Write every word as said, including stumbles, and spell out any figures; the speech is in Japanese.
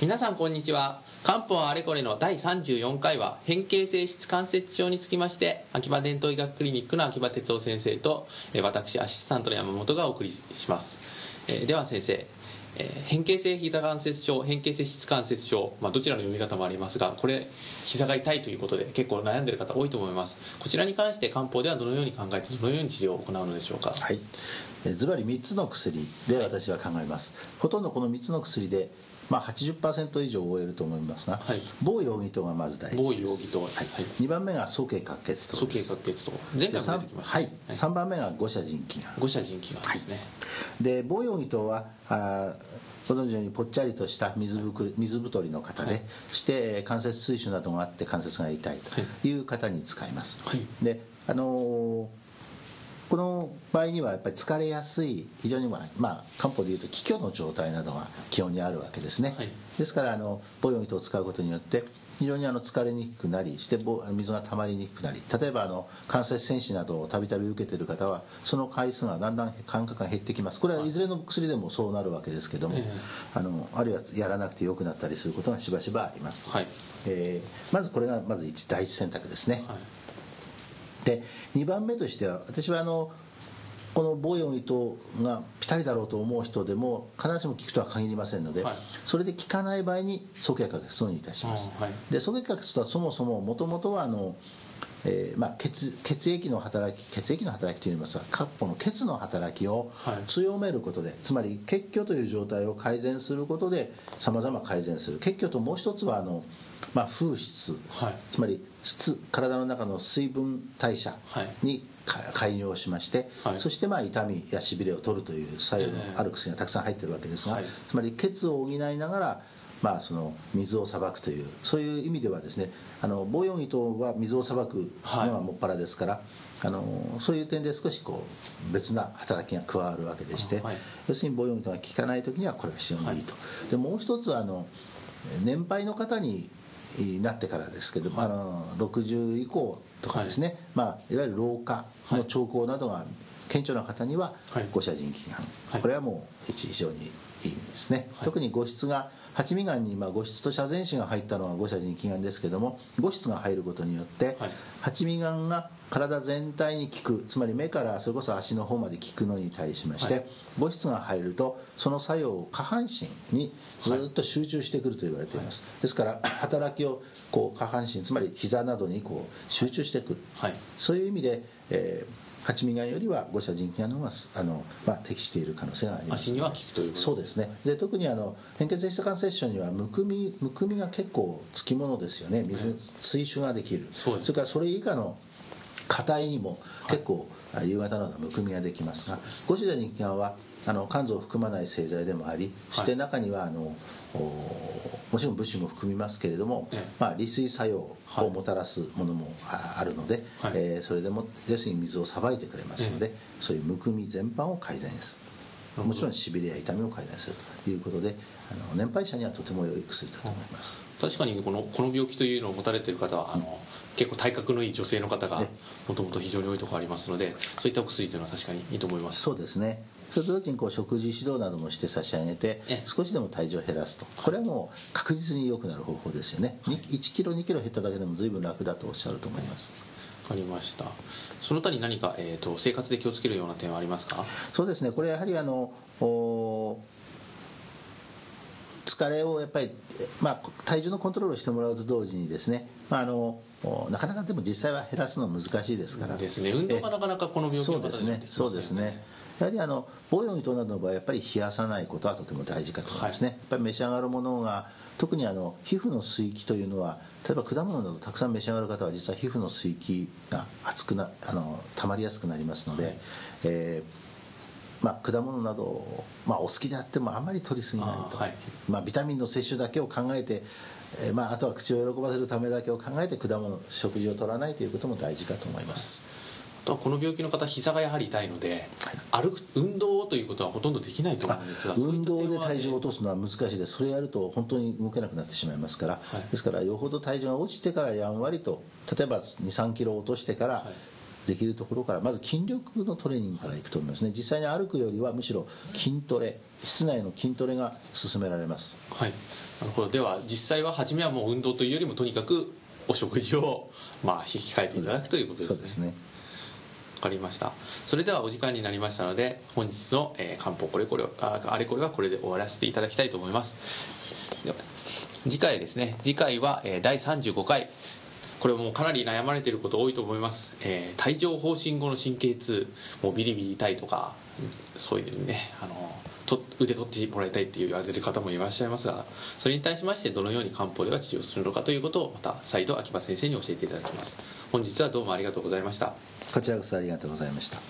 皆さんこんにちは。漢方あれこれのだいさんじゅうよんかいは変形性質関節症につきまして、秋葉伝統医学クリニックの秋葉哲夫先生と私アシスタントの山本がお送りします。では先生、変形性膝関節症、変形性質関節症、まあ、どちらの読み方もありますが、これ膝が痛いということで結構悩んでいる方多いと思います。こちらに関して漢方ではどのように考えて、どのように治療を行うのでしょうか。はい、ズバリみっつの薬で私は考えます、はい、ほとんどこのみっつの薬で、まあ、はちじゅっパーセント 以上終えると思いますが、はい、防ヨーギトがまず大事です。防ヨーギト、はいはい、にばんめが鼠径滑血糖、鼠径滑血糖、前回も出てきました、ね、はいはい、さんばんめが五車腎気丸、五車腎気丸ですね、はい、で防ヨーギトはあこのようにぽっちゃりとした水ぶく水太りの方で、はい、そして関節水腫などがあって関節が痛いという方に使います、はい、であのーこの場合にはやっぱり疲れやすい、非常に、まあまあ、漢方でいうと気虚の状態などが基本にあるわけですね、はい、ですからあの防ヨーギトを使うことによって非常にあの疲れにくくなり、して水が溜まりにくくなり、例えばあの関節穿刺などをたびたび受けている方はその回数がだんだん間隔が減ってきます。これはいずれの薬でもそうなるわけですけども、はい、あのあるいはやらなくてよくなったりすることがしばしばあります、はい、えー、まずこれがまず一第一選択ですね、はい、でにばんめとしては、私はあのこの防ヨーギトがぴたりだろうと思う人でも必ずしも効くとは限りませんので、はい、それで効かない場合に鼠径滑血にいたします、はい、で鼠径滑血とはそもそももともとはあの、えーまあ、血, 血液の働き血液の働きといいますか、漢方の血の働きを強めることで、はい、つまり血虚という状態を改善することでさまざま改善する。血虚ともう一つはあの、まあ、風湿、はい、つまり質体の中の水分代謝に改良しまして、はい、そしてまあ痛みやしびれを取るという作用のある薬がたくさん入っているわけですが、はい、つまり血を補いながらまあその水をさばくという、そういう意味ではですね、あの防ヨーギトは水をさばくのはもっぱらですから、はい、あのそういう点で少しこう別な働きが加わるわけでして、はい、要するに防ヨーギトが効かない時にはこれは非常にいいと、はい、でもう一つはあの年配の方になってからですけど、はい、あのろくじゅう以降とかですね、はい、まあ、いわゆる老化の兆候などが顕著な方には五車腎気丸、はい、これはもう非常にいいんですね、はい、特に五質が八味丸に、まあ、五質と車前子が入ったのは五車腎気丸ですけども、五質が入ることによって、はい、八味丸が体全体に効く、つまり目からそれこそ足の方まで効くのに対しまして、はい、五質が入るとその作用を下半身にずっと集中してくると言われています、はい、ですから働きをこう下半身、つまり膝などにこう集中してくる、はい、そういう意味で、えー八味丸よりは五車腎気丸の方があの、まあ、適している可能性があります。足には効くということです。そうですね。で特にあの変形性膝関節症にはむくみむくみが結構つきものですよね。水水腫ができる。そうです。それからそれ以下の硬いにも結構、はい、夕方のようなむくみができますが、五車腎気丸はあの甘草を含まない製剤でもあり、そして中にはあの、はい、もちろん物資も含みますけれども、まあ、利水作用をもたらすものもあるので、はい、えー、それでも要するに水をさばいてくれますので、はい、そういうむくみ全般を改善する、もちろんしびれや痛みを改善するということで、あの年配者にはとても良い薬だと思います。確かにこの、この病気というのを持たれている方はあの、うん、結構体格のいい女性の方がもともと非常に多いところありますので、そういったお薬というのは確かにいいと思います。そうですね。それと同時にこう食事指導などもして差し上げて少しでも体重を減らすと、これはもう確実に良くなる方法ですよね、はい、いちキロにキロ減っただけでも随分楽だとおっしゃると思います。わかりました。その他に何か、えーと、生活で気をつけるような点はありますか。そうですね、これやはりあの疲れをやっぱり、まあ、体重のコントロールをしてもらうと同時にですね、まあ、あのなかなかでも実際は減らすのは難しいですからですね、運動がなかなかこの病気の方になってきますね。そうですね。やはりあの防ヨーギトなどの場合はやっぱり冷やさないことはとても大事かと思いますね、はい、やっぱり召し上がるものが特にあの皮膚の水気というのは、例えば果物などたくさん召し上がる方は実は皮膚の水気が厚くなあの溜まりやすくなりますので、はい、えーまあ、果物など、まあ、お好きであってもあんまり取りすぎないと、はい、まあ、ビタミンの摂取だけを考えて、えーまあ、あとは口を喜ばせるためだけを考えて果物食事を取らないということも大事かと思います。あとはこの病気の方、膝がやはり痛いので、はい、歩く運動ということはほとんどできないと思うんですが、運動で体重を落とすのは難しいです。それやると本当に動けなくなってしまいますから、はい、ですからよほど体重が落ちてからやんわりと、例えばに、さんキロ落としてから、はい、できるところから、まず筋力のトレーニングからいくと思いますね。実際に歩くよりはむしろ筋トレ、室内の筋トレが勧められます。はい、なるほど。では実際は初めはもう運動というよりもとにかくお食事をまあ控えていただくということですね。そうですね。わかりました。それではお時間になりましたので、本日の、えー、漢方これこれあれこれはこれで終わらせていただきたいと思います。では次回ですね。次回は、えー、だいさんじゅうごかい、これもかなり悩まれていること多いと思います。えー、帯状疱疹後の神経痛、もうビリビリ痛いとか、そういうね、あのと腕取ってもらいたいって言われる方もいらっしゃいますが、それに対しましてどのように漢方では治療するのかということを、また再度秋葉先生に教えていただきます。本日はどうもありがとうございました。こちらこそありがとうございました。